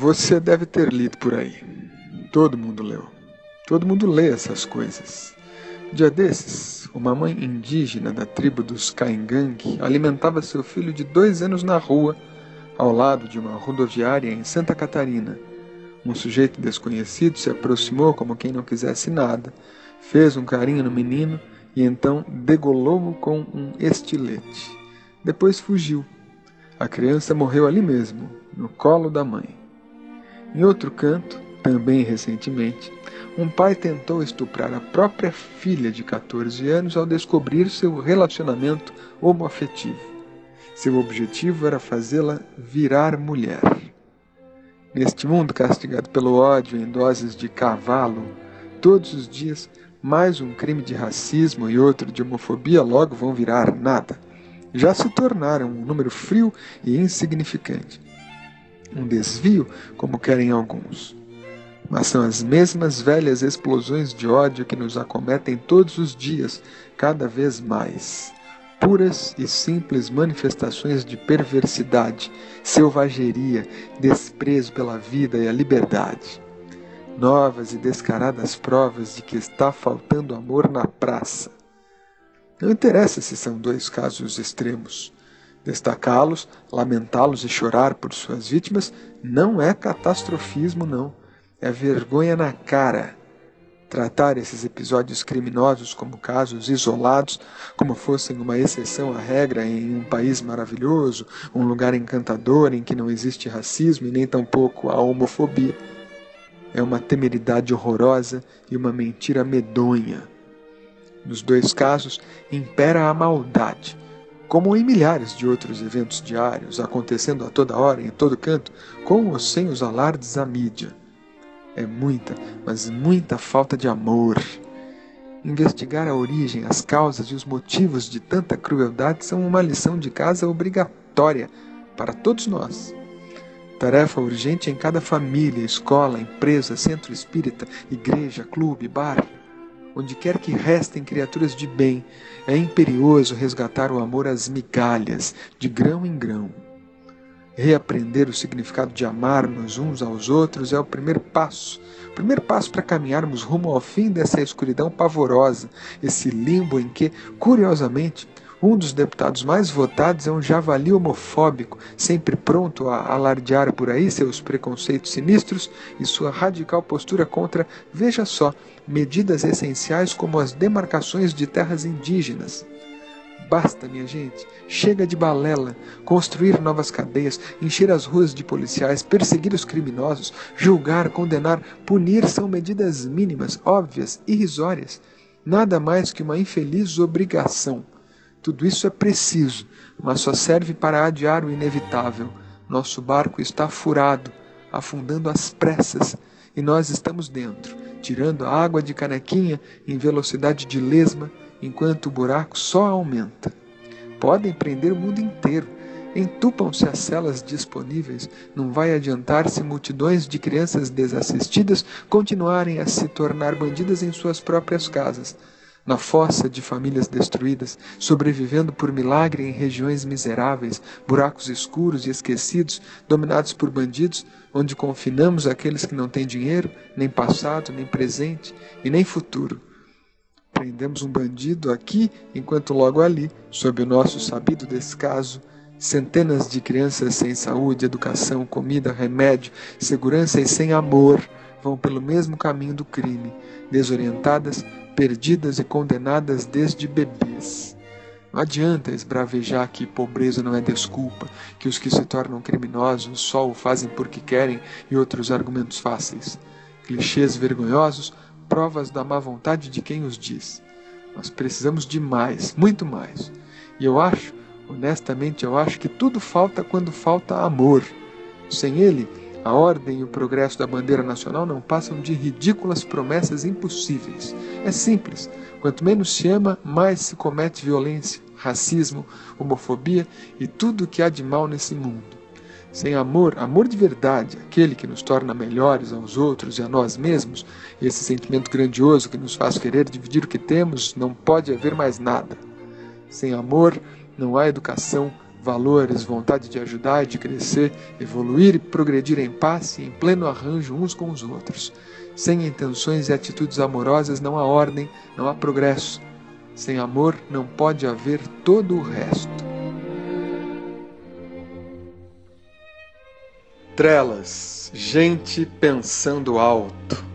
Você deve ter lido por aí. Todo mundo leu. Todo mundo lê essas coisas. Um dia desses, uma mãe indígena da tribo dos Kaingang alimentava seu filho de 2 anos na rua, ao lado de uma rodoviária em Santa Catarina. Um sujeito desconhecido se aproximou como quem não quisesse nada, fez um carinho no menino e então degolou-o com um estilete. Depois fugiu. A criança morreu ali mesmo, no colo da mãe. Em outro canto, também recentemente, um pai tentou estuprar a própria filha de 14 anos ao descobrir seu relacionamento homoafetivo. Seu objetivo era fazê-la virar mulher. Neste mundo castigado pelo ódio em doses de cavalo, todos os dias mais um crime de racismo e outro de homofobia logo vão virar nada. Já se tornaram um número frio e insignificante. Um desvio, como querem alguns. Mas são as mesmas velhas explosões de ódio que nos acometem todos os dias, cada vez mais. Puras e simples manifestações de perversidade, selvageria, desprezo pela vida e a liberdade. Novas e descaradas provas de que está faltando amor na praça. Não interessa se são 2 casos extremos. Destacá-los, lamentá-los e chorar por suas vítimas não é catastrofismo, não. É vergonha na cara. Tratar esses episódios criminosos como casos isolados, como fossem uma exceção à regra em um país maravilhoso, um lugar encantador em que não existe racismo e nem tampouco a homofobia, é uma temeridade horrorosa e uma mentira medonha. Nos 2 casos, impera a maldade, como em milhares de outros eventos diários, acontecendo a toda hora, em todo canto, com ou sem os alardes à mídia. É muita, mas muita falta de amor. Investigar a origem, as causas e os motivos de tanta crueldade são uma lição de casa obrigatória para todos nós. Tarefa urgente em cada família, escola, empresa, centro espírita, igreja, clube, bar. Onde quer que restem criaturas de bem, é imperioso resgatar o amor às migalhas, de grão em grão. Reaprender o significado de amarmos uns aos outros é o primeiro passo para caminharmos rumo ao fim dessa escuridão pavorosa, esse limbo em que, curiosamente, um dos deputados mais votados é um javali homofóbico, sempre pronto a alardear por aí seus preconceitos sinistros e sua radical postura contra, veja só, medidas essenciais como as demarcações de terras indígenas. Basta, minha gente, chega de balela, construir novas cadeias, encher as ruas de policiais, perseguir os criminosos, julgar, condenar, punir são medidas mínimas, óbvias, irrisórias, nada mais que uma infeliz obrigação. Tudo isso é preciso, mas só serve para adiar o inevitável. Nosso barco está furado, afundando às pressas, e nós estamos dentro, tirando a água de canequinha em velocidade de lesma, enquanto o buraco só aumenta. Podem prender o mundo inteiro, entupam-se as celas disponíveis, não vai adiantar se multidões de crianças desassistidas continuarem a se tornar bandidas em suas próprias casas. Na fossa de famílias destruídas, sobrevivendo por milagre em regiões miseráveis, buracos escuros e esquecidos, dominados por bandidos, onde confinamos aqueles que não têm dinheiro, nem passado, nem presente e nem futuro. Prendemos um bandido aqui, enquanto logo ali, sob o nosso sabido descaso, centenas de crianças sem saúde, educação, comida, remédio, segurança e sem amor vão pelo mesmo caminho do crime, desorientadas, perdidas e condenadas desde bebês. Não adianta esbravejar que pobreza não é desculpa, que os que se tornam criminosos só o fazem porque querem e outros argumentos fáceis. Clichês vergonhosos, provas da má vontade de quem os diz. Nós precisamos de mais, muito mais. E eu acho, honestamente, que tudo falta quando falta amor. Sem ele, a ordem e o progresso da bandeira nacional não passam de ridículas promessas impossíveis. É simples. Quanto menos se ama, mais se comete violência, racismo, homofobia e tudo o que há de mal nesse mundo. Sem amor, amor de verdade, aquele que nos torna melhores aos outros e a nós mesmos, esse sentimento grandioso que nos faz querer dividir o que temos, não pode haver mais nada. Sem amor, não há educação, valores, vontade de ajudar, de crescer, evoluir e progredir em paz e em pleno arranjo uns com os outros. Sem intenções e atitudes amorosas não há ordem, não há progresso. Sem amor não pode haver todo o resto. Trelas, gente pensando alto.